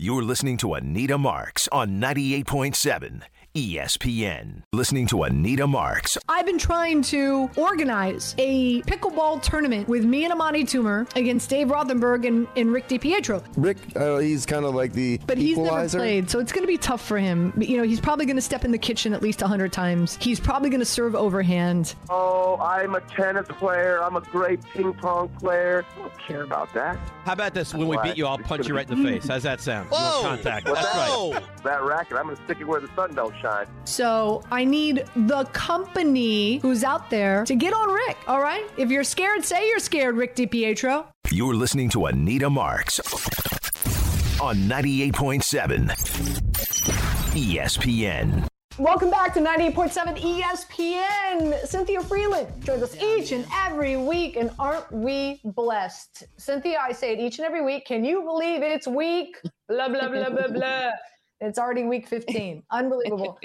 You're listening to Anita Marks on 98.7 ESPN. Listening to Anita Marks. I've been trying to organize a pickleball tournament with me and Imani Toomer against Dave Rothenberg and Rick DiPietro. Rick, he's kind of like the But equalizer. He's never played, so it's going to be tough for him. But, you know, he's probably going to step in the kitchen at least 100 times. He's probably going to serve overhand. Oh, I'm a tennis player. I'm a great ping pong player. I don't care about that. How about this? When we beat you, I'll punch you right in the face. How's that sound? Whoa! No contact. That's right. That racket, I'm going to stick it where the sun don't shine. So I need the company who's out there to get on Rick, all right? If you're scared, say you're scared, Rick DiPietro. You're listening to Anita Marks on 98.7 ESPN. Welcome back to 98.7 ESPN. Cynthia Frelund joins us each and every week, and aren't we blessed? Cynthia, I say it each and every week. Can you believe it's week? Blah, blah, blah, blah, blah. It's already week 15. Unbelievable.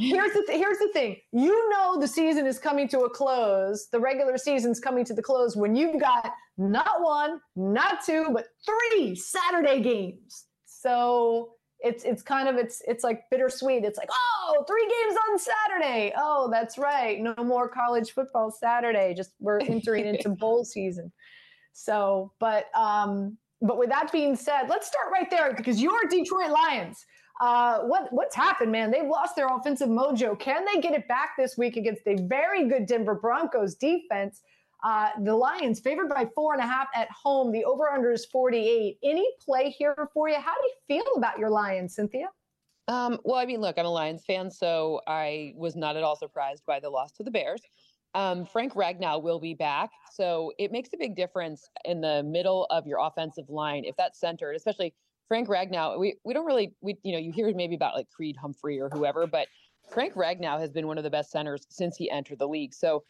Here's the thing. You know the season is coming to a close. The regular season's coming to the close when you've got not one, not two, but three Saturday games. So it's like bittersweet. It's like, oh, three games on Saturday. Oh, that's right. No more college football Saturday. Just we're entering into bowl season. So, but with that being said, let's start right there because your Detroit Lions. What's happened, man? They've lost their offensive mojo. Can they get it back this week against a very good Denver Broncos defense? The Lions favored by 4.5 at home. The over-under is 48. Any play here for you? How do you feel about your Lions, Cynthia? Well, I mean, look, I'm a Lions fan, so I was not at all surprised by the loss to the Bears. Frank Ragnow will be back, so it makes a big difference in the middle of your offensive line if that's centered, especially Frank Ragnow. We don't really, you know, you hear maybe about like Creed Humphrey or whoever, but Frank Ragnow has been one of the best centers since he entered the league. So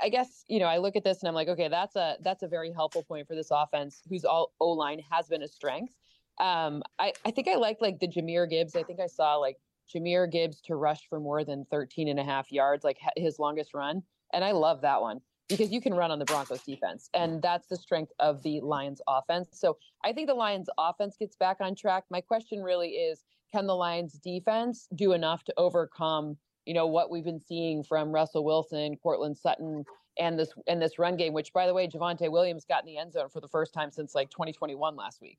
I guess, you know, I look at this and I'm like, okay, that's a very helpful point for this offense, whose O-line has been a strength. I think I like the Jahmyr Gibbs. I think I saw like Jahmyr Gibbs to rush for more than 13.5 yards, like his longest run. And I love that one because you can run on the Broncos defense, and that's the strength of the Lions offense. So I think the Lions offense gets back on track. My question really is, can the Lions defense do enough to overcome, you know, what we've been seeing from Russell Wilson, Cortland Sutton, and this run game, which by the way, Javonte Williams got in the end zone for the first time since like 2021 last week.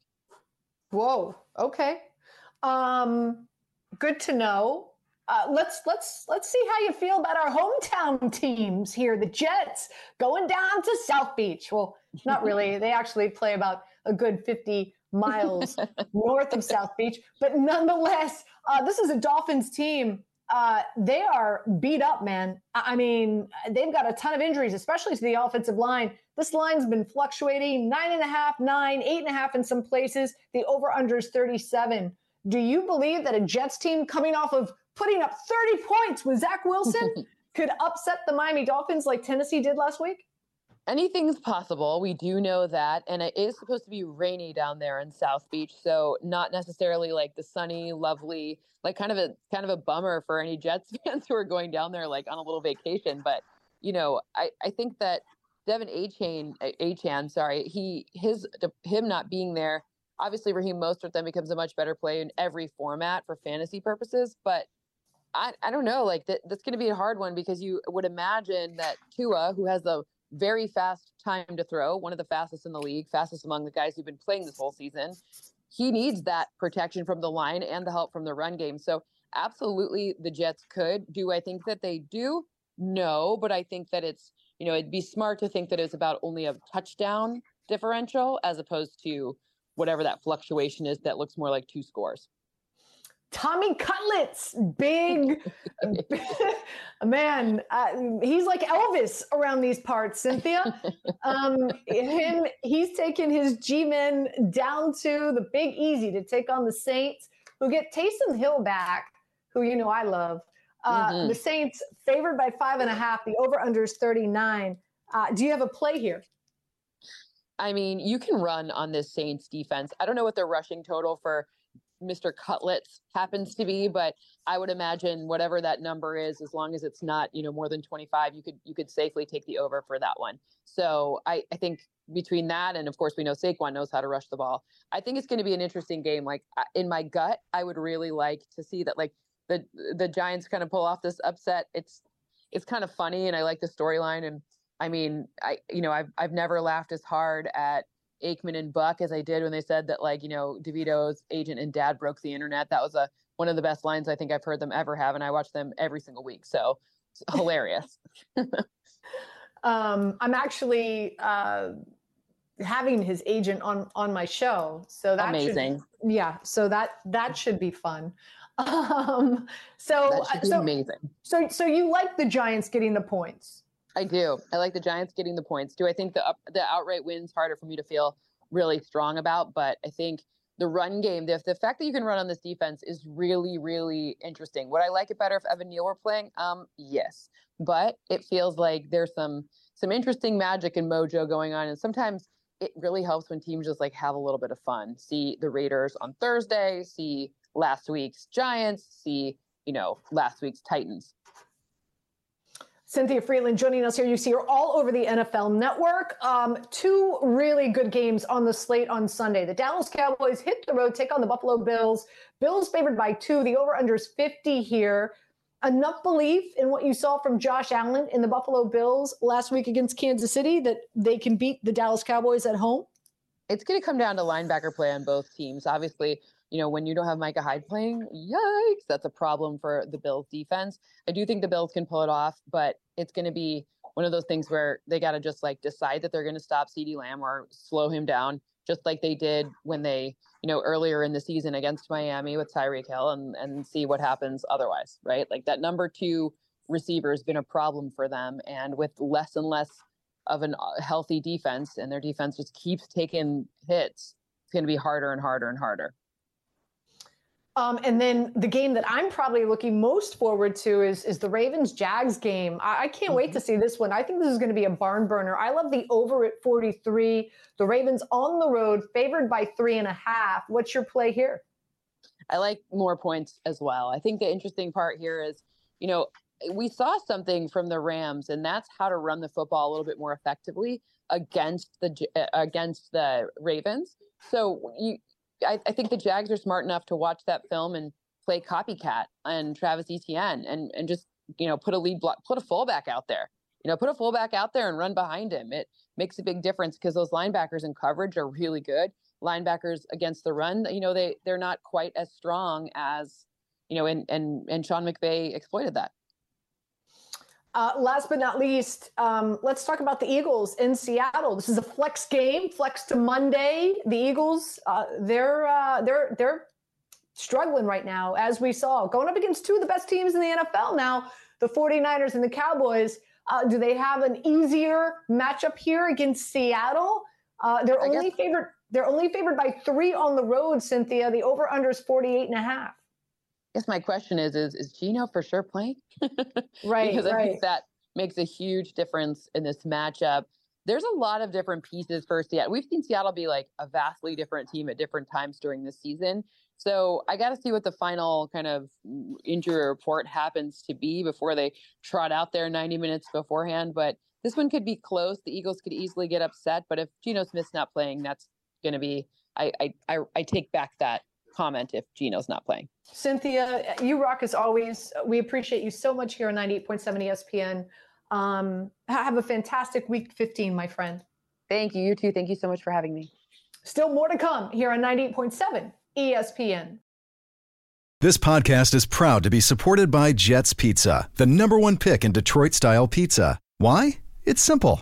Whoa. Okay. Good to know. Let's see how you feel about our hometown teams here. The Jets going down to South Beach. Well, not really. They actually play about a good 50 miles north of South Beach. But nonetheless, this is a Dolphins team. They are beat up, man. I mean, they've got a ton of injuries, especially to the offensive line. This line's been fluctuating 9.5, 9, 8.5 in some places. The over-under is 37. Do you believe that a Jets team coming off of putting up 30 points with Zach Wilson could upset the Miami Dolphins like Tennessee did last week? Anything's possible. We do know that. And it is supposed to be rainy down there in South Beach. So not necessarily like the sunny, lovely, like kind of a bummer for any Jets fans who are going down there like on a little vacation. But, you know, I think that Devin Achane, him not being there, obviously Raheem Mostert then becomes a much better play in every format for fantasy purposes. But I don't know. Like that's going to be a hard one because you would imagine that Tua, who has a very fast time to throw, one of the fastest in the league, fastest among the guys who've been playing this whole season, he needs that protection from the line and the help from the run game. So absolutely the Jets could. Do I think that they do? No, but I think that it's, you know, it'd be smart to think that it's about only a touchdown differential as opposed to whatever that fluctuation is that looks more like two scores. Tommy Cutlets, big man. He's like Elvis around these parts, Cynthia. He's taken his G-men down to the Big Easy to take on the Saints, who get Taysom Hill back, who you know I love. The Saints favored by 5.5. The over-under is 39. Do you have a play here? I mean, you can run on this Saints defense. I don't know what their rushing total for Mr. Cutlets happens to be, but I would imagine whatever that number is, as long as it's not, you know, more than 25, you could safely take the over for that one. So I think between that and, of course, we know Saquon knows how to rush the ball, I think it's going to be an interesting game. Like, in my gut, I would really like to see that, like, the Giants kind of pull off this upset. It's kind of funny, and I like the storyline. And I mean, I've never laughed as hard at Aikman and Buck as I did when they said that, like, you know, DeVito's agent and dad broke the internet. That was one of the best lines I think I've heard them ever have, and I watch them every single week, so it's hilarious. I'm actually having his agent on my show, so that amazing. So that should be fun. So that should be amazing. So you like the Giants getting the points? I do. I like the Giants getting the points. Do I think the outright win's harder for me to feel really strong about? But I think the run game, the fact that you can run on this defense is really, really interesting. Would I like it better if Evan Neal were playing? Yes. But it feels like there's some interesting magic and mojo going on. And sometimes it really helps when teams just, like, have a little bit of fun. See the Raiders on Thursday, see last week's Giants, see, you know, last week's Titans. Cynthia Frelund joining us here. You see her all over the NFL Network. Two really good games on the slate on Sunday. The Dallas Cowboys hit the road, take on the Buffalo Bills. Bills favored by 2. The over-under is 50 here. Enough belief in what you saw from Josh Allen in the Buffalo Bills last week against Kansas City that they can beat the Dallas Cowboys at home? It's going to come down to linebacker play on both teams. Obviously, you know, when you don't have Micah Hyde playing, yikes, that's a problem for the Bills defense. I do think the Bills can pull it off, but it's going to be one of those things where they got to just, like, decide that they're going to stop CeeDee Lamb or slow him down, just like they did when they, you know, earlier in the season against Miami with Tyreek Hill, and see what happens otherwise, right? Like, that number 2 receiver has been a problem for them. And with less and less of a healthy defense, and their defense just keeps taking hits, it's going to be harder and harder and harder. And then the game that I'm probably looking most forward to is the Ravens-Jags game. I can't wait to see this one. I think this is going to be a barn burner. I love the over at 43. The Ravens on the road, favored by 3.5. What's your play here? I like more points as well. I think the interesting part here is, you know, we saw something from the Rams, and that's how to run the football a little bit more effectively against the Ravens. So I think the Jags are smart enough to watch that film and play copycat and Travis Etienne and just, you know, put a lead block, put a fullback out there, you know, put a fullback out there and run behind him. It makes a big difference because those linebackers in coverage are really good. Linebackers against the run, you know, they're not quite as strong as, you know, and Sean McVay exploited that. Last but not least, let's talk about the Eagles in Seattle. This is a flex game, flex to Monday. The Eagles, they're struggling right now, as we saw, going up against two of the best teams in the NFL now, the 49ers and the Cowboys. Do they have an easier matchup here against Seattle? They're only favored by 3 on the road, Cynthia. The over-under is 48.5. I guess my question is Geno for sure playing? Right. Because I think that makes a huge difference in this matchup. There's a lot of different pieces for Seattle. We've seen Seattle be, like, a vastly different team at different times during this season. So I got to see what the final kind of injury report happens to be before they trot out their 90 minutes beforehand. But this one could be close. The Eagles could easily get upset. But if Geno Smith's not playing, that's going to be I take back that comment if Geno's not playing. Cynthia, you rock as always. We appreciate you so much here on 98.7 ESPN. Have a fantastic week 15, my friend. Thank you. You too. Thank you so much for having me. Still more to come here on 98.7 ESPN. This podcast is proud to be supported by Jets Pizza, the #1 pick in Detroit-style pizza. Why? It's simple.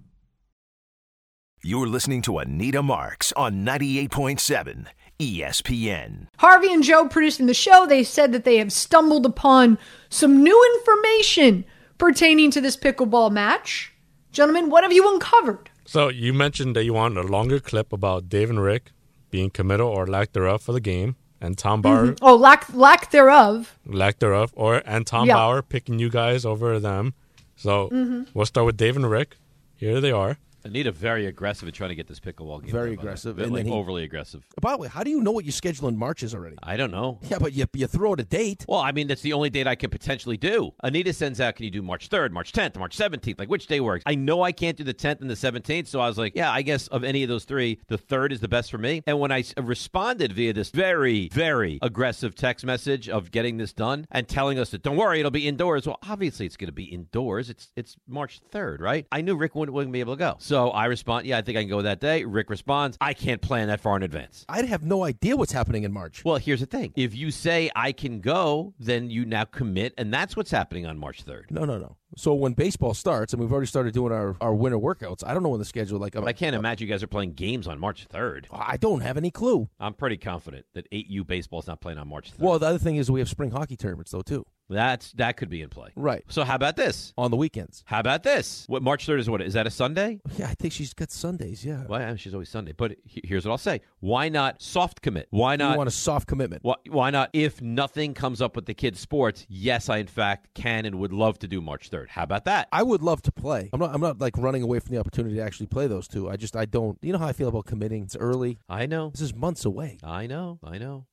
You're listening to Anita Marks on 98.7 ESPN. Harvey and Joe producing the show. They said that they have stumbled upon some new information pertaining to this pickleball match. Gentlemen, what have you uncovered? So you mentioned that you wanted a longer clip about Dave and Rick being committal or lack thereof for the game, and Tom Bauer. Mm-hmm. Oh, lack thereof. Lack thereof, and Tom Bauer picking you guys over them. So we'll start with Dave and Rick. Here they are. Anita, very aggressive in trying to get this pickleball game. Very aggressive. And like overly aggressive. By the way, how do you know what your schedule in March is already? I don't know. Yeah, but you throw out a date. Well, I mean, that's the only date I can potentially do. Anita sends out, can you do March 3rd, March 10th, March 17th? Like, which day works? I know I can't do the 10th and the 17th, so I was like, yeah, I guess of any of those three, the 3rd is the best for me. And when I responded via this very, very aggressive text message of getting this done and telling us that, don't worry, it'll be indoors. Well, obviously it's going to be indoors. It's March 3rd, right? I knew Rick wouldn't be able to go. So I respond, yeah, I think I can go that day. Rick responds, I can't plan that far in advance. I'd have no idea what's happening in March. Well, here's the thing. If you say I can go, then you now commit, and that's what's happening on March 3rd. No. So when baseball starts, and we've already started doing our winter workouts, I don't know when the schedule. But I can't imagine you guys are playing games on March 3rd. I don't have any clue. I'm pretty confident that 8U baseball is not playing on March 3rd. Well, the other thing is we have spring hockey tournaments, though, too. That could be in play. Right. So how about this? On the weekends. How about this? What March 3rd is what? Is that a Sunday? Yeah, I think she's got Sundays, yeah. Well, I mean, she's always Sunday. But here's what I'll say. Why not soft commit? Why not? You want a soft commitment. Why not? If nothing comes up with the kids' sports, yes, I, in fact, can and would love to do March 3rd. How about that? I would love to play. I'm not like running away from the opportunity to actually play those two. I don't. You know how I feel about committing? It's early. I know. This is months away. I know.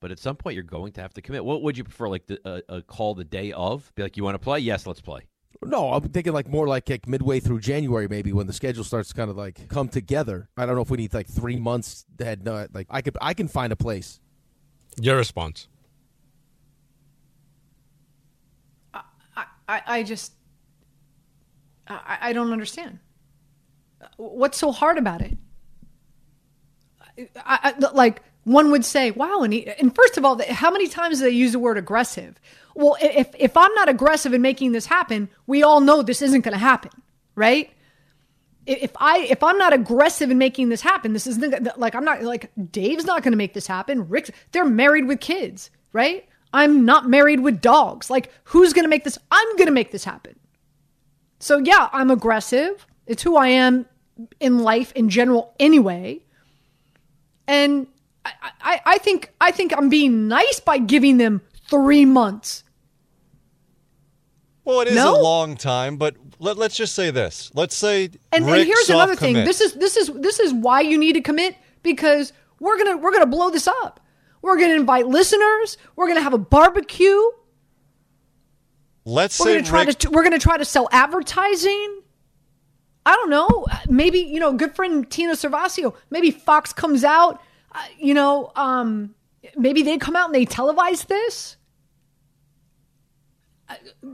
But at some point, you're going to have to commit. What would you prefer? Like a call the day of? Be like, you want to play? Yes, let's play. No, I'm thinking more like midway through January, maybe, when the schedule starts to kind of like come together. I don't know if we need like 3 months ahead. No, like I can find a place. Your response. I don't understand. What's so hard about it? Like one would say, wow, and first of all, how many times do they use the word aggressive? Well, if I'm not aggressive in making this happen, we all know this isn't going to happen, right? If I'm not aggressive in making this happen, this isn't like I'm not like Dave's not going to make this happen. Rick, they're married with kids, right? I'm not married with dogs. Like, who's going to make this? I'm going to make this happen. So, yeah, I'm aggressive. It's who I am in life in general anyway. And I think I'm being nice by giving them 3 months. Well, it is a long time, but let's just say this. Let's say and here's another thing. Commit. This is why you need to commit, because we're gonna blow this up. We're gonna invite listeners. We're gonna have a barbecue. We're going to try to sell advertising. I don't know. Maybe, good friend Tina Servasio. Maybe Fox comes out. Maybe they come out and they televise this.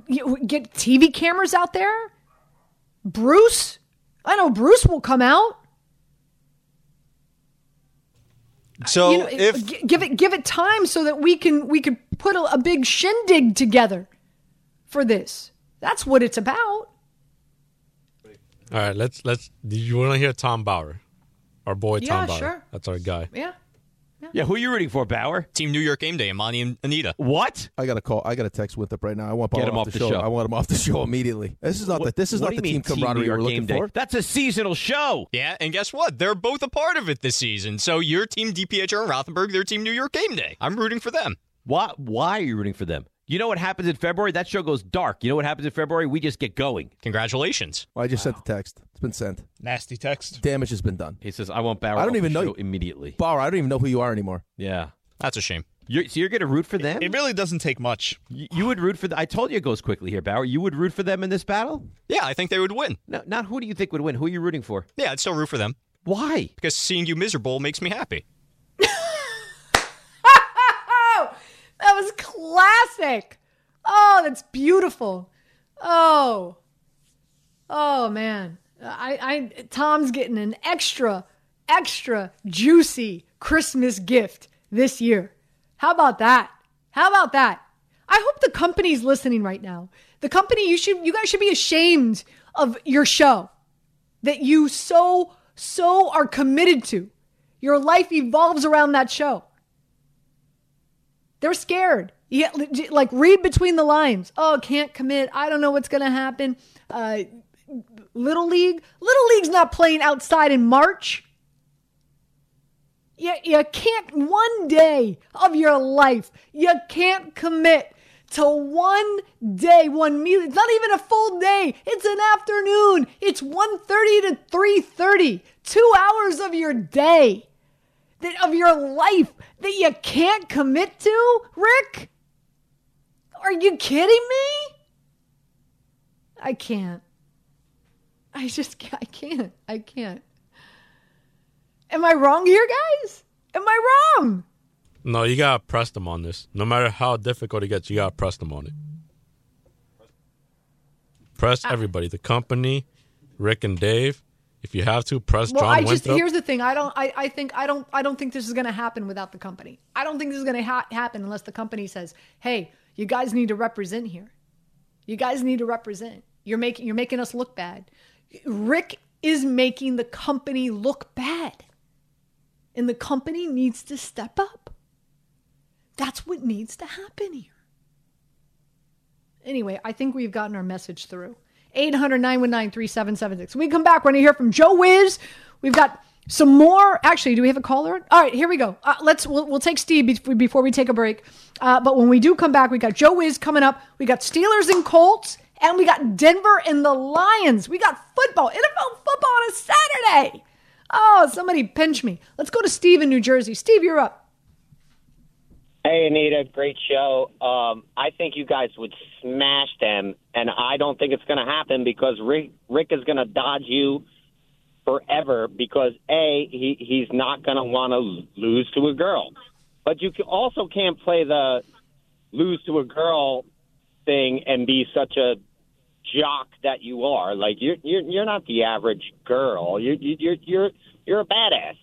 Get TV cameras out there. Bruce. I know Bruce will come out. So give it time so that we could put a big shindig together. For this, that's what it's about. All right, let's. Do you want to hear Tom Bauer, our boy Tom Bauer? Yeah, sure. That's our guy. Yeah. Yeah, who are you rooting for, Bauer? Team New York Game Day, Imani and Anita. What? I got a call. I got a text with him right now. I want Bauer off the show. I want him off the show immediately. This is not the team camaraderie we're looking for. That's a seasonal show. Yeah, and guess what? They're both a part of it this season. So your team DiPietro and Rothenberg, their team New York Game Day. I'm rooting for them. Why are you rooting for them? You know what happens in February? That show goes dark. You know what happens in February? We just get going. Congratulations. Well, I just sent the text. It's been sent. Nasty text. Damage has been done. He says, I want Bauer immediately. Bauer, I don't even know who you are anymore. Yeah. That's a shame. So you're going to root for them? It really doesn't take much. You would root for them? I told you it goes quickly here, Bauer. You would root for them in this battle? Yeah, I think they would win. No, not who do you think would win? Who are you rooting for? Yeah, I'd still root for them. Why? Because seeing you miserable makes me happy. That was classic. Oh, that's beautiful. Oh man. I Tom's getting an extra juicy Christmas gift this year. How about that? I hope the company's listening right now. The company, you guys should be ashamed of your show that you so are committed to. Your life evolves around that show. They're scared. Yeah, like read between the lines. Oh, can't commit. I don't know what's going to happen. Little League's not playing outside in March. You can't, one day of your life, you can't commit to one day, one meal. It's not even a full day. It's an afternoon. It's 1:30 to 3:30, 2 hours of your day, of your life that you can't commit to, Rick? Are you kidding me? I can't. I can't. Am I wrong here, guys? Am I wrong? No, you got to press them on this. No matter how difficult it gets, you got to press them on it. Press everybody. The company, Rick and Dave. If you have to, press John Winthrop. Here's the thing. I don't think this is going to happen without the company. I don't think this is going to happen unless the company says, hey, you guys need to represent here. You guys need to represent. You're making us look bad. Rick is making the company look bad. And the company needs to step up. That's what needs to happen here. Anyway, I think we've gotten our message through. 800-919-3776. When we come back, we're going to hear from Joe Wiz. We've got some more. Actually, do we have a caller? All right, here we go. We'll take Steve before we take a break. But when we do come back, we got Joe Wiz coming up. We got Steelers and Colts. And we got Denver and the Lions. We got football, NFL football on a Saturday. Oh, somebody pinch me. Let's go to Steve in New Jersey. Steve, you're up. Hey, Anita. Great show. I think you guys would smash them, and I don't think it's going to happen because Rick is going to dodge you forever because, A, he's not going to want to lose to a girl. But you also can't play the lose to a girl thing and be such a jock that you are. Like you're not the average girl. You're a badass.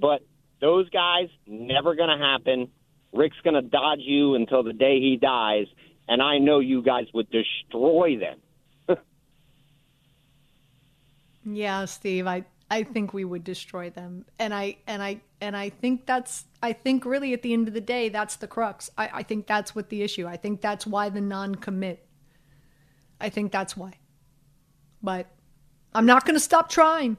But those guys, never gonna happen. Rick's gonna dodge you until the day he dies, and I know you guys would destroy them. Yeah, Steve, I think we would destroy them. And I think really at the end of the day, that's the crux. I think that's what the issue. I think that's why the non-commit. I think that's why. But I'm not going to stop trying.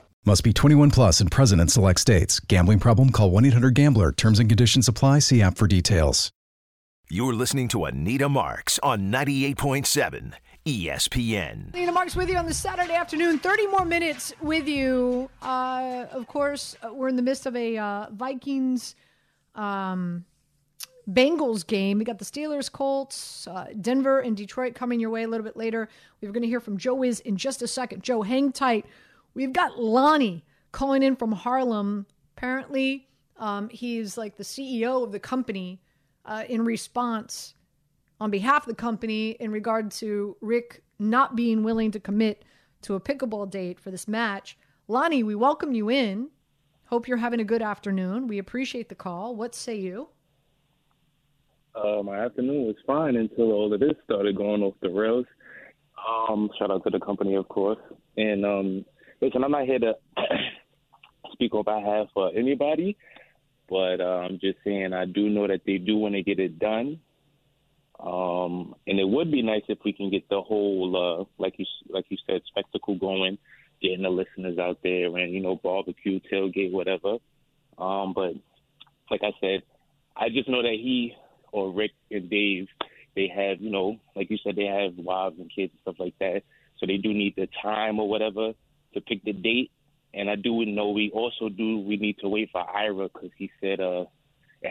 Must be 21 plus and present in select states. Gambling problem? Call 1-800-GAMBLER. Terms and conditions apply. See app for details. You're listening to Anita Marks on 98.7 ESPN. Anita Marks with you on this Saturday afternoon. 30 more minutes with you. Of course, we're in the midst of a Vikings Bengals game. We got the Steelers, Colts, Denver, and Detroit coming your way a little bit later. We're going to hear from Joe Wiz in just a second. Joe, hang tight. We've got Lonnie calling in from Harlem. Apparently, he's like the CEO of the company in response on behalf of the company in regard to Rick not being willing to commit to a pickleball date for this match. Lonnie, we welcome you in. Hope you're having a good afternoon. We appreciate the call. What say you? My afternoon was fine until all of this started going off the rails. Shout out to the company, of course. And, listen, I'm not here to speak on behalf of anybody, but I'm just saying I do know that they do want to get it done. And it would be nice if we can get the whole, like you said, spectacle going getting the listeners out there and, you know, barbecue, tailgate, whatever. But like I said, I just know that he or Rick and Dave, they have, you know, like you said, they have wives and kids and stuff like that. So they do need the time or whatever to pick the date. And I do know we need to wait for Ira because he said it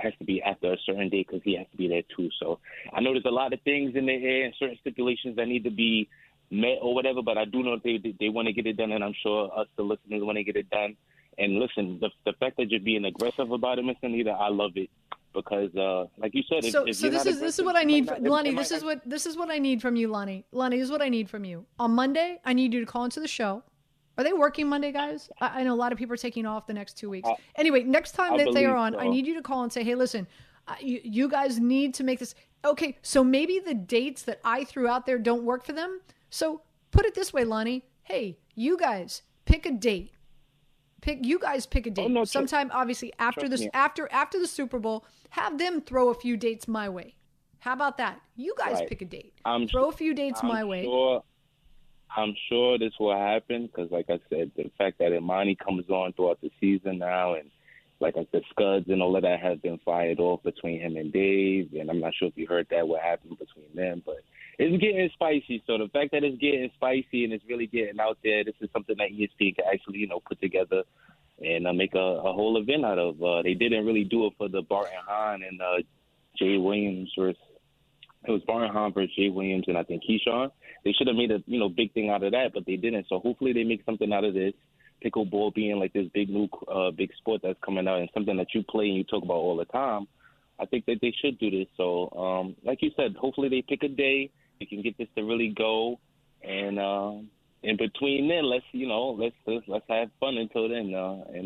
has to be after a certain date because he has to be there too. So I know there's a lot of things in the air and certain stipulations that need to be met or whatever, but I do know they want to get it done, and I'm sure us, the listeners, want to get it done. And listen, the fact that you're being aggressive about it, Miss Anita, I love it. Because, like you said, this is what I need, Lonnie. This is what I need from you, Lonnie. Lonnie, this is what I need from you. On Monday, I need you to call into the show. Are they working Monday, guys? I know a lot of people are taking off the next 2 weeks. Anyway, next time that they are on, I need you to call and say, "Hey, listen, you guys need to make this okay." So maybe the dates that I threw out there don't work for them. So put it this way, Lonnie. Hey, you guys pick a date. Pick a date. Oh, no, sometime, obviously, after the Super Bowl, have them throw a few dates my way. How about that? You guys pick a date. Throw a few dates my way. I'm sure this will happen because, like I said, the fact that Imani comes on throughout the season now, and like I said, Scuds and all of that has been fired off between him and Dave, and I'm not sure if you heard that what happened between them, but it's getting spicy. So the fact that it's getting spicy and it's really getting out there, this is something that ESPN can actually, you know, put together and make a whole event out of. They didn't really do it for the Barton Hahn and Jay Williams versus. It was Barton Hahn versus Jay Williams and I think Keyshawn. They should have made a big thing out of that, but they didn't. So hopefully they make something out of this. Pickleball being like this big new big sport that's coming out and something that you play and you talk about all the time. I think that they should do this. So like you said, hopefully they pick a day. They can get this to really go. And in between then, let's have fun until then.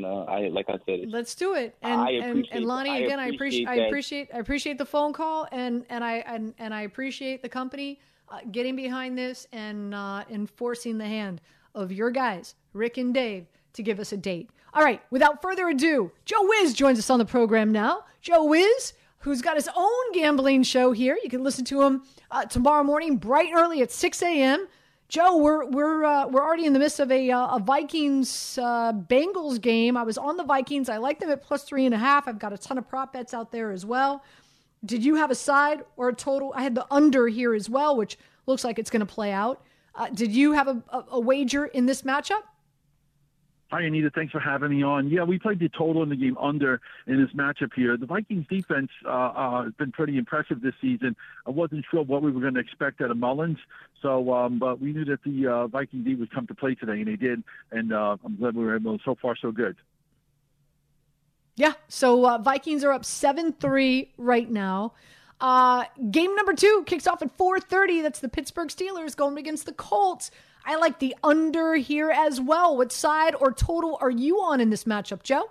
I like I said, let's do it. And Lonnie, I appreciate the phone call and I appreciate the company getting behind this and enforcing the hand of your guys, Rick and Dave, to give us a date. All right, without further ado, Joe Wiz joins us on the program now. Joe Wiz, who's got his own gambling show here. You can listen to him tomorrow morning, bright early at 6 a.m. Joe, we're already in the midst of a Vikings Bengals game. I was on the Vikings. I like them at +3.5. I've got a ton of prop bets out there as well. Did you have a side or a total? I had the under here as well, which looks like it's going to play out. Did you have a wager in this matchup? Hi, Anita. Thanks for having me on. Yeah, we played the total in the game under in this matchup here. The Vikings defense has been pretty impressive this season. I wasn't sure what we were going to expect out of Mullins, so but we knew that the Vikings D would come to play today, and they did, and I'm glad we were able to. So far, so good. Yeah, so Vikings are up 7-3 right now. Game number 2 kicks off at 4:30. That's the Pittsburgh Steelers going against the Colts. I like the under here as well. What side or total are you on in this matchup, Joe?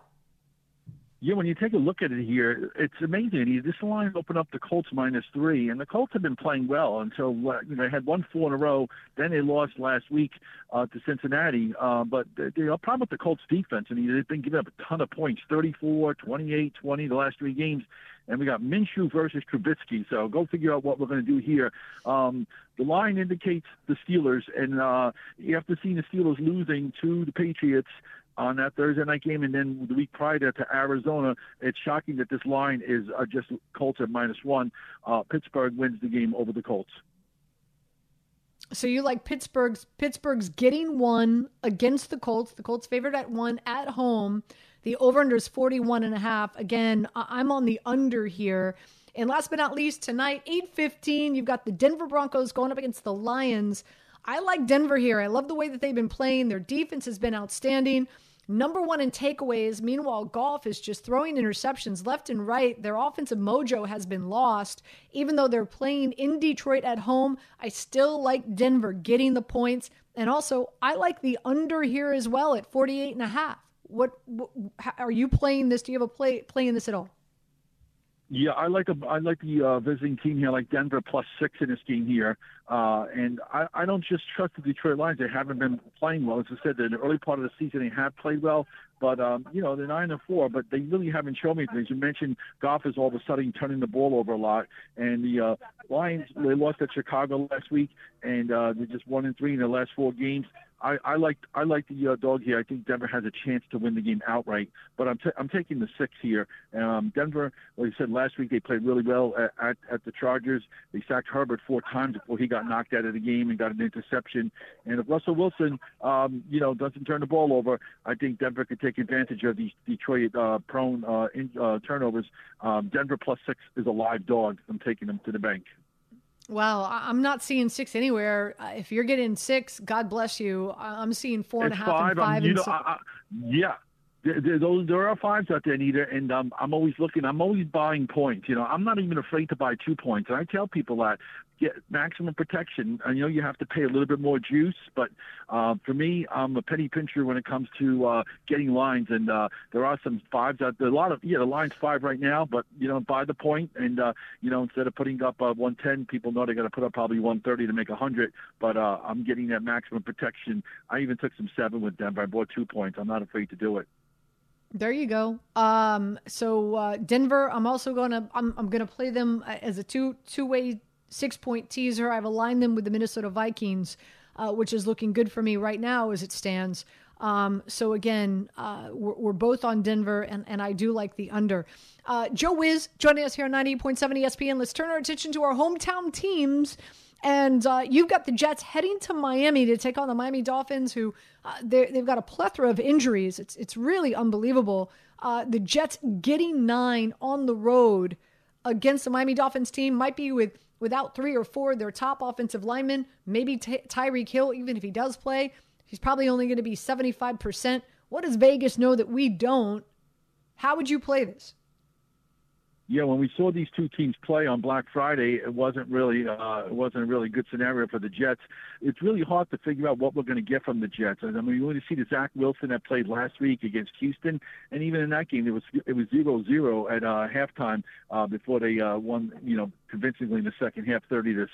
Yeah, when you take a look at it here, it's amazing. This line opened up the Colts -3, and the Colts have been playing well until they had won 4 in a row. Then they lost last week to Cincinnati. But the problem with the Colts defense, I mean, they've been giving up a ton of points, 34, 28, 20 the last 3 games. And we got Minshew versus Trubisky, so go figure out what we're going to do here. The line indicates the Steelers, and after seeing the Steelers losing to the Patriots on that Thursday night game and then the week prior to Arizona, it's shocking that this line is just Colts at -1. Pittsburgh wins the game over the Colts. So you like Pittsburgh's getting 1 against the Colts. The Colts favored at 1 at home. The over-under is 41.5. Again, I'm on the under here. And last but not least, tonight, 8:15, you've got the Denver Broncos going up against the Lions. I like Denver here. I love the way that they've been playing. Their defense has been outstanding. #1 in takeaways. Meanwhile, Golf is just throwing interceptions left and right. Their offensive mojo has been lost. Even though they're playing in Detroit at home, I still like Denver getting the points. And also, I like the under here as well at 48.5. What are you playing this? Do you have a play in this at all? Yeah, I like the visiting team here, like Denver +6 in this game here. And I don't just trust the Detroit Lions. They haven't been playing well. As I said, in the early part of the season, they have played well. But, you know, they're 9-4, but they really haven't shown me things. You mentioned Golf is all of a sudden turning the ball over a lot. And the Lions, they lost at Chicago last week, and they're just 1-3 in their last four games. I like the dog here. I think Denver has a chance to win the game outright, but I'm taking the 6 here. Denver, like I said last week, they played really well at the Chargers. They sacked Herbert 4 times before he got knocked out of the game and got an interception. And if Russell Wilson, you know, doesn't turn the ball over, I think Denver could take advantage of these Detroit prone turnovers. Denver plus 6 is a live dog. I'm taking them to the bank. Wow, I'm not seeing 6 anywhere. If you're getting 6, God bless you. I'm seeing 4.5 and 5. And yeah, there are 5s out there, Anita, and I'm always looking. I'm always buying points. You know, I'm not even afraid to buy 2 points, and I tell people that. Get maximum protection. I know you have to pay a little bit more juice, but for me, I'm a penny pincher when it comes to getting lines. And there are some 5s out there. A lot of the line's 5 right now, but you know, buy the point. And you know, instead of putting up 110, people know they're going to put up probably 130 to make 100. But I'm getting that maximum protection. I even took some 7 with Denver. I bought 2 points. I'm not afraid to do it. There you go. So Denver, I'm also gonna I'm gonna play them as a two-way. 6-point teaser. I've aligned them with the Minnesota Vikings, which is looking good for me right now as it stands. So again, we're both on Denver, and I do like the under. Joe Wiz joining us here on 98.7 ESPN. Let's turn our attention to our hometown teams. And you've got the Jets heading to Miami to take on the Miami Dolphins, who they've got a plethora of injuries. It's really unbelievable. The Jets getting 9 on the road against the Miami Dolphins team might be without 3 or 4 of their top offensive linemen, maybe Tyreek Hill. Even if he does play, he's probably only going to be 75%. What does Vegas know that we don't? How would you play this? Yeah, when we saw these two teams play on Black Friday, it wasn't really a good scenario for the Jets. It's really hard to figure out what we're going to get from the Jets. I mean, you want to see the Zach Wilson that played last week against Houston, and even in that game, it was 0-0 at halftime before they won, you know, convincingly in the second half, 30-6.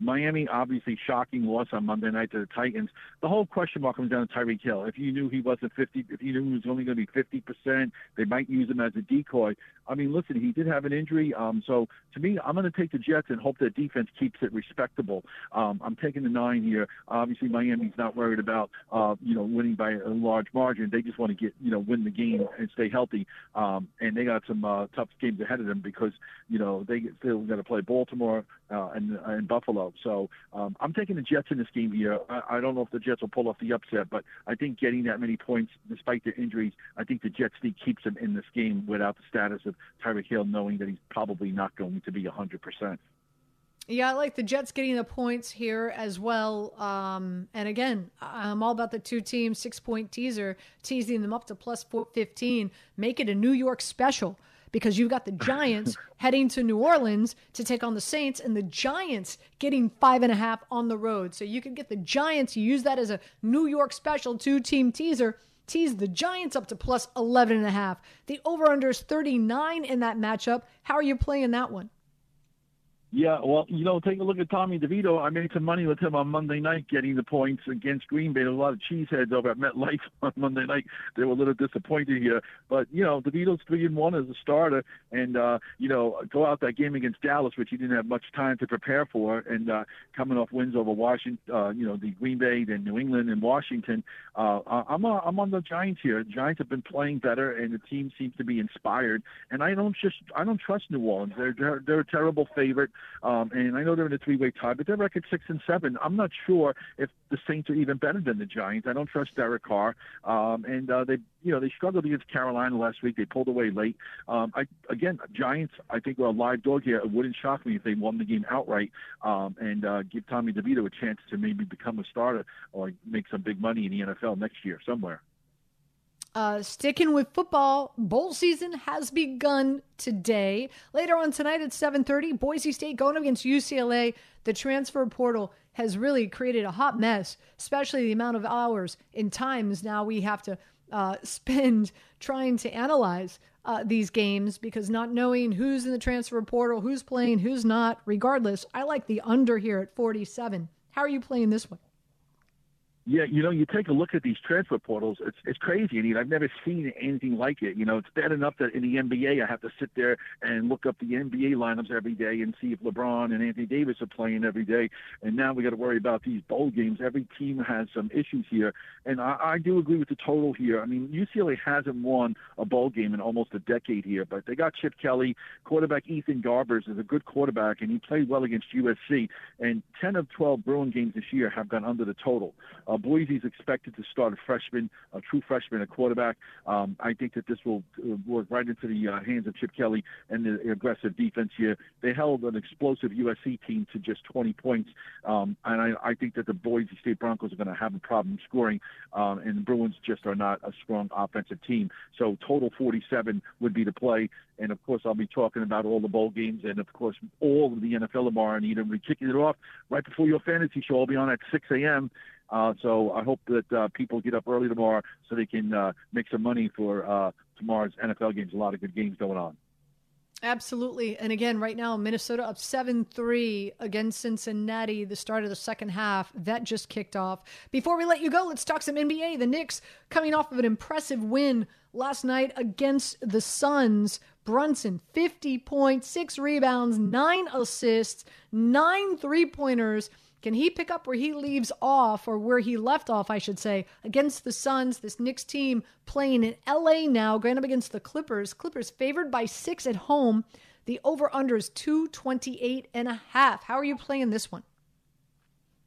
Miami, obviously, shocking loss on Monday night to the Titans. The whole question mark comes down to Tyreek Hill. If you knew he wasn't 50, if you knew he was only going to be 50%, they might use him as a decoy. I mean, listen, he did have an injury. So to me, I'm going to take the Jets and hope that defense keeps it respectable. I'm taking the 9 here. Obviously, Miami's not worried about, you know, winning by a large margin. They just want to get, you know, win the game and stay healthy. And they got some tough games ahead of them because, you know, they still got to play Baltimore and Buffalo. So I'm taking the Jets in this game here. I don't know if the Jets will pull off the upset, but I think getting that many points despite their injuries, I think the Jets sneak keeps them in this game without the status of Tyreek Hill, knowing that he's probably not going to be 100%. Yeah, I like the Jets getting the points here as well. And again, I'm all about the two teams, 6-point teaser, teasing them up to plus 415. Make it a New York special, because you've got the Giants heading to New Orleans to take on the Saints, and the Giants getting 5.5 on the road. So you can get the Giants, you use that as a New York special two-team teaser, tease the Giants up to plus 11.5. The over-under is 39 in that matchup. How are you playing that one? Yeah, well, you know, take a look at Tommy DeVito. I made some money with him on Monday night getting the points against Green Bay. There was a lot of cheeseheads over at MetLife on Monday night. They were a little disappointed here. But, you know, DeVito's 3-1 as a starter. And, you know, go out that game against Dallas, which he didn't have much time to prepare for. And coming off wins over Washington, you know, the Green Bay, then New England and Washington. I'm on the Giants here. The Giants have been playing better, and the team seems to be inspired. And I don't trust New Orleans. They're a terrible favorite. And I know they're in a 3-way tie, but their record 6-7. I'm not sure if the Saints are even better than the Giants. I don't trust Derek Carr. They struggled against Carolina last week. They pulled away late. Giants, I think, are a live dog here. It wouldn't shock me if they won the game outright and give Tommy DeVito a chance to maybe become a starter or make some big money in the NFL next year somewhere. Sticking with football, bowl season has begun today. Later on tonight at 7:30, Boise State going against UCLA. The transfer portal has really created a hot mess, especially the amount of hours and times now we have to spend trying to analyze these games, because not knowing who's in the transfer portal, who's playing, who's not, regardless, I like the under here at 47. How are you playing this one? Yeah, you know, you take a look at these transfer portals. It's crazy. I mean, I've never seen anything like it. You know, it's bad enough that in the NBA I have to sit there and look up the NBA lineups every day and see if LeBron and Anthony Davis are playing every day. And now we got to worry about these bowl games. Every team has some issues here. And I do agree with the total here. I mean, UCLA hasn't won a bowl game in almost a decade here, but they got Chip Kelly. Quarterback Ethan Garbers is a good quarterback, and he played well against USC. And 10 of 12 Bruin games this year have gone under the total. Boise's expected to start a true freshman, a quarterback. I think that this will work right into the hands of Chip Kelly and the aggressive defense here. They held an explosive USC team to just 20 points, and I think that the Boise State Broncos are going to have a problem scoring, and the Bruins just are not a strong offensive team. So total 47 would be the play, and, of course, I'll be talking about all the bowl games and, of course, all of the NFL tomorrow. Anita, we're kicking it off right before your fantasy show. I'll be on at 6 a.m., so I hope that people get up early tomorrow so they can make some money for tomorrow's NFL games. A lot of good games going on. Absolutely. And again, right now, Minnesota up 7-3 against Cincinnati, the start of the second half. That just kicked off. Before we let you go, let's talk some NBA. The Knicks coming off of an impressive win last night against the Suns. Brunson, 50 points, 6 rebounds, 9 assists, 9 three-pointers. Can he pick up where he leaves off, or where he left off, I should say, against the Suns? This Knicks team playing in L.A. now, going up against the Clippers. Clippers favored by 6 at home. The over-under is 228.5. How are you playing this one?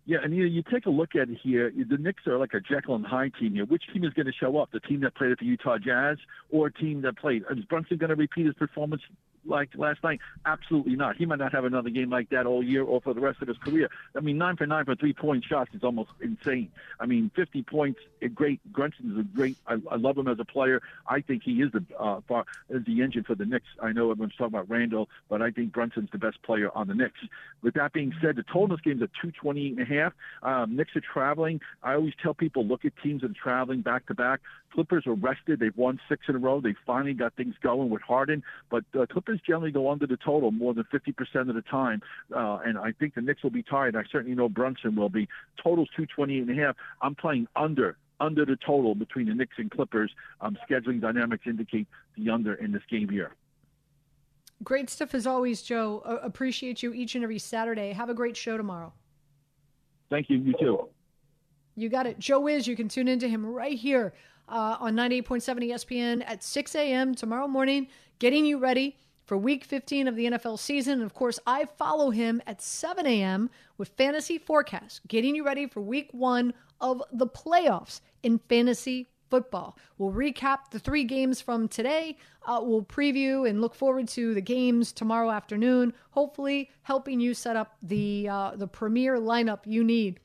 Yeah, and you take a look at it here. The Knicks are like a Jekyll and Hyde team here. Which team is going to show up? The team that played at the Utah Jazz, or a team that played? Is Brunson going to repeat his performance like last night? Absolutely not. He might not have another game like that all year or for the rest of his career. I mean, 9 for 9 for three-point shots is almost insane. I mean, 50 points, great. Brunson is a great. I love him as a player. I think he is the engine for the Knicks. I know everyone's talking about Randall, but I think Brunson's the best player on the Knicks. With that being said, the total in this game is at 228.5. Knicks are traveling. I always tell people, look at teams that are traveling back-to-back. Clippers are rested. They've won 6 in a row. They finally got things going with Harden, but Clippers generally go under the total more than 50% of the time, and I think the Knicks will be tired. I certainly know Brunson will be. Total's 228.5. I'm playing under the total between the Knicks and Clippers. Scheduling dynamics indicate the under in this game here. Great stuff as always, Joe. Appreciate you each and every Saturday. Have a great show tomorrow. Thank you. You too. You got it. Joe Wiz, you can tune into him right here on 98.7 ESPN at 6 a.m. tomorrow morning, getting you ready for Week 15 of the NFL season. And, of course, I follow him at 7 a.m. with Fantasy Forecast, getting you ready for Week 1 of the playoffs in fantasy football. We'll recap the 3 games from today. We'll preview and look forward to the games tomorrow afternoon, hopefully helping you set up the premier lineup you need.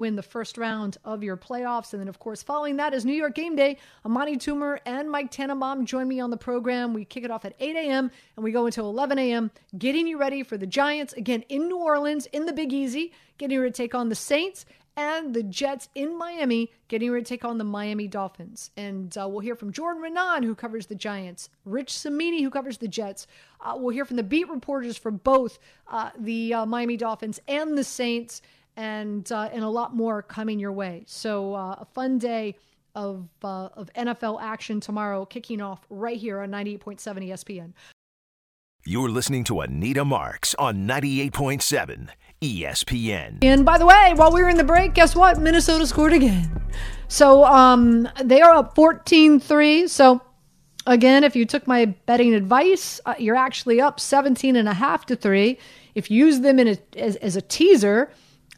Win the first round of your playoffs. And then, of course, following that is New York Game Day. Imani Toomer and Mike Tannenbaum join me on the program. We kick it off at 8 a.m. and we go until 11 a.m., getting you ready for the Giants, again, in New Orleans, in the Big Easy, getting ready to take on the Saints, and the Jets in Miami, getting ready to take on the Miami Dolphins. And we'll hear from Jordan Renan, who covers the Giants, Rich Cimini, who covers the Jets. We'll hear from the beat reporters for both the Miami Dolphins and the Saints, and a lot more coming your way. So a fun day of NFL action tomorrow, kicking off right here on 98.7 ESPN. You're listening to Anita Marks on 98.7 ESPN. And by the way, while we were in the break, guess what? Minnesota scored again. So they are up 14-3. So again, if you took my betting advice, you're actually up 17.5-3. If you use them in as a teaser,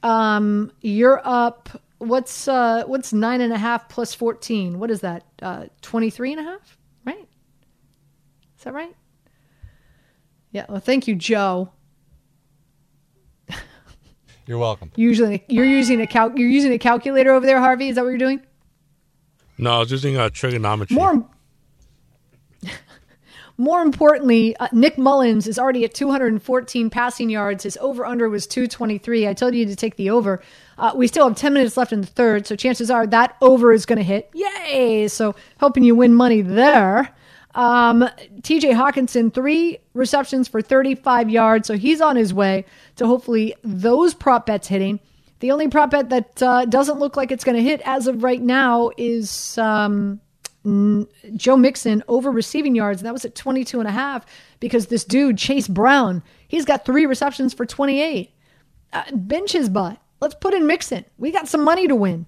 you're up. What's 9.5 plus 14? What is that? 23.5, right? Is that right? Yeah. Well, thank you, Joe. You're welcome. Usually, you're using a calculator over there, Harvey. Is that what you're doing? No, I was using trigonometry. More More importantly, Nick Mullins is already at 214 passing yards. His over-under was 223. I told you to take the over. We still have 10 minutes left in the third, so chances are that over is going to hit. Yay! So helping you win money there. TJ Hawkinson, 3 receptions for 35 yards, so he's on his way to hopefully those prop bets hitting. The only prop bet that doesn't look like it's going to hit as of right now is Joe Mixon over receiving yards. That was at 22.5 because this dude, Chase Brown, he's got 3 receptions for 28. Bench his butt. Let's put in Mixon. We got some money to win.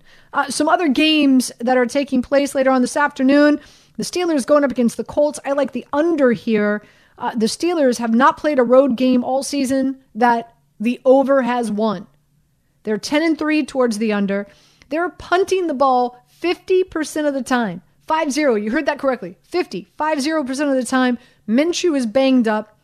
Some other games that are taking place later on this afternoon. The Steelers going up against the Colts. I like the under here. The Steelers have not played a road game all season that the over has won. They're 10-3 towards the under. They're punting the ball 50% of the time. 5-0. You heard that correctly. 50% of the time. Minshew is banged up.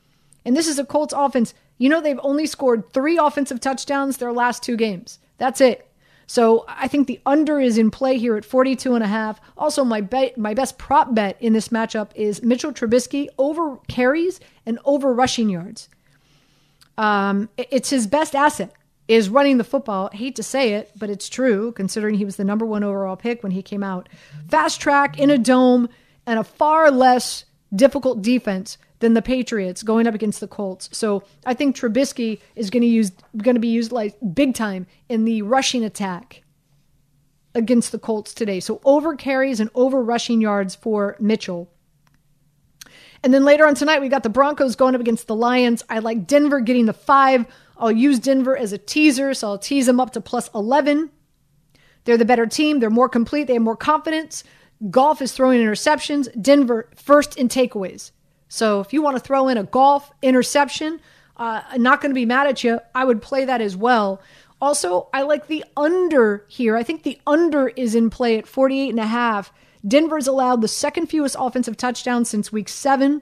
And this is a Colts offense. You know, they've only scored 3 offensive touchdowns their last 2 games. That's it. So I think the under is in play here at 42.5. Also, my best prop bet in this matchup is Mitchell Trubisky over carries and over rushing yards. It's his best asset is running the football. I hate to say it, but it's true, considering he was the number 1 overall pick when he came out. Fast track in a dome and a far less difficult defense than the Patriots going up against the Colts. So I think Trubisky is going to be used like big time in the rushing attack against the Colts today. So over carries and over rushing yards for Mitchell. And then later on tonight, we got the Broncos going up against the Lions. I like Denver getting the 5. I'll use Denver as a teaser, so I'll tease them up to plus 11. They're the better team. They're more complete. They have more confidence. Golf is throwing interceptions. Denver first in takeaways. So if you want to throw in a golf interception, I'm not going to be mad at you. I would play that as well. Also, I like the under here. I think the under is in play at 48.5. Denver's allowed the 2nd fewest offensive touchdowns since week 7.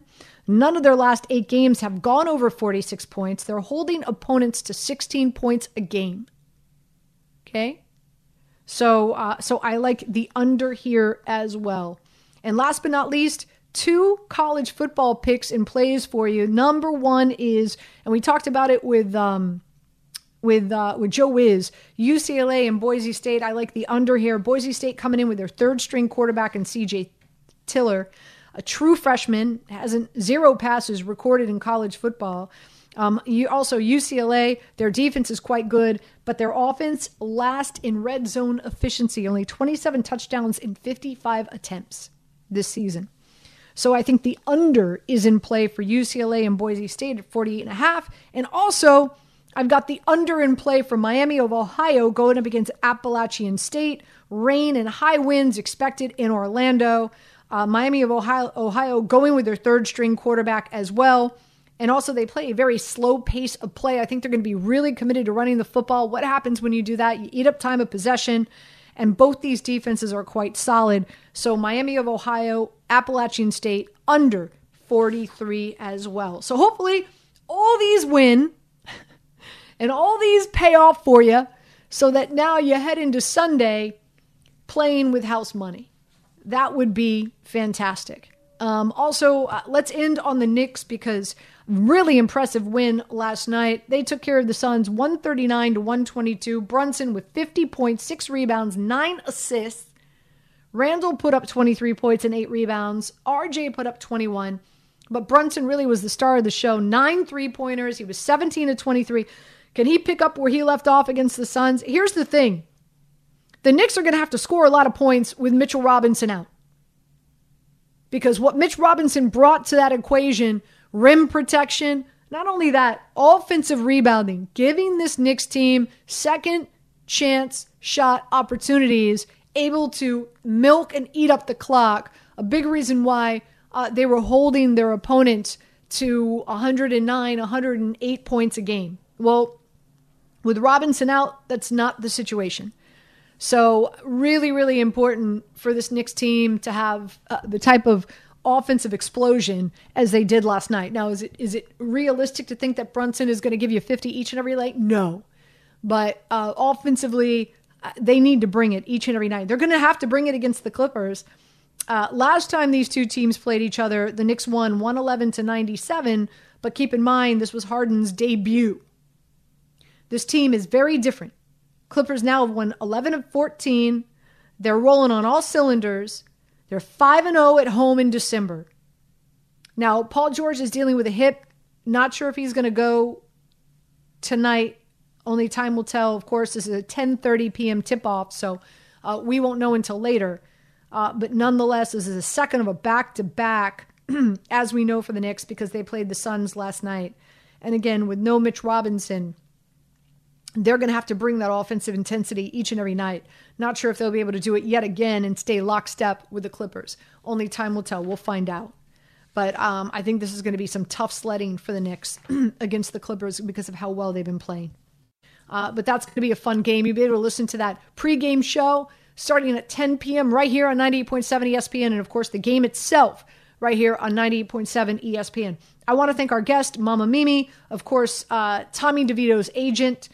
None of their last 8 games have gone over 46 points. They're holding opponents to 16 points a game. Okay? So I like the under here as well. And last but not least, 2 college football picks and plays for you. Number 1 is, and we talked about it with Joe Wiz, UCLA and Boise State. I like the under here. Boise State coming in with their 3rd-string quarterback and CJ Tiller, a true freshman, hasn't 0 passes recorded in college football. UCLA, their defense is quite good, but their offense last in red zone efficiency, only 27 touchdowns in 55 attempts this season. So I think the under is in play for UCLA and Boise State at 48.5. And also, I've got the under in play for Miami of Ohio going up against Appalachian State. Rain and high winds expected in Orlando. Miami of Ohio going with their 3rd-string quarterback as well. And also, they play a very slow pace of play. I think they're going to be really committed to running the football. What happens when you do that? You eat up time of possession. And both these defenses are quite solid. So Miami of Ohio, Appalachian State, under 43 as well. So hopefully all these win and all these pay off for you so that now you head into Sunday playing with house money. That would be fantastic. Also, let's end on the Knicks because really impressive win last night. They took care of the Suns 139-122. Brunson with 50 points, 6 rebounds, 9 assists. Randall put up 23 points and 8 rebounds. RJ put up 21. But Brunson really was the star of the show. 9 three-pointers. He was 17-23. Can he pick up where he left off against the Suns? Here's the thing. The Knicks are going to have to score a lot of points with Mitchell Robinson out. Because what Mitch Robinson brought to that equation, rim protection, not only that, offensive rebounding, giving this Knicks team 2nd chance shot opportunities, able to milk and eat up the clock. A big reason why they were holding their opponents to 109, 108 points a game. Well, with Robinson out, that's not the situation. So really, really important for this Knicks team to have the type of offensive explosion as they did last night. Now, is it realistic to think that Brunson is going to give you 50 each and every night? No. But offensively, they need to bring it each and every night. They're going to have to bring it against the Clippers. Last time these two teams played each other, the Knicks won 111-97, but keep in mind this was Harden's debut. This team is very different. Clippers now have won 11 of 14. They're rolling on all cylinders. They're 5-0 at home in December. Now, Paul George is dealing with a hip. Not sure if he's going to go tonight. Only time will tell. Of course, this is a 10:30 p.m. tip-off, so we won't know until later. But nonetheless, this is a second of a back-to-back, as we know for the Knicks, because they played the Suns last night. And again, with no Mitch Robinson, they're going to have to bring that offensive intensity each and every night. Not sure if they'll be able to do it yet again and stay lockstep with the Clippers. Only time will tell. We'll find out. But I think this is going to be some tough sledding for the Knicks against the Clippers because of how well they've been playing. But that's going to be a fun game. You'll be able to listen to that pregame show starting at 10 p.m. right here on 98.7 ESPN. And, of course, the game itself right here on 98.7 ESPN. I want to thank our guest, Mama Mimi. Of course, Tommy DeVito's agent,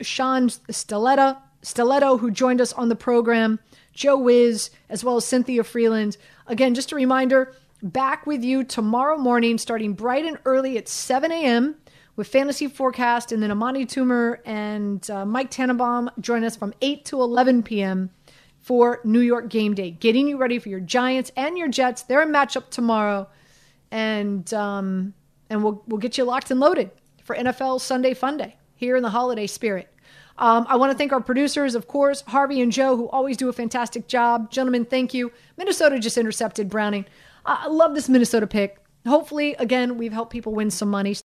Sean Stiletto, who joined us on the program. Joe Wiz, as well as Cynthia Frelund. Again, just a reminder, back with you tomorrow morning starting bright and early at 7 a.m., with Fantasy Forecast, and then Imani Toomer and Mike Tannenbaum join us from 8 to 11 p.m. for New York Game Day, getting you ready for your Giants and your Jets. They're a matchup tomorrow, and we'll get you locked and loaded for NFL Sunday Funday here in the holiday spirit. I want to thank our producers, of course, Harvey and Joe, who always do a fantastic job. Gentlemen, thank you. Minnesota just intercepted Browning. I love this Minnesota pick. Hopefully, again, we've helped people win some money.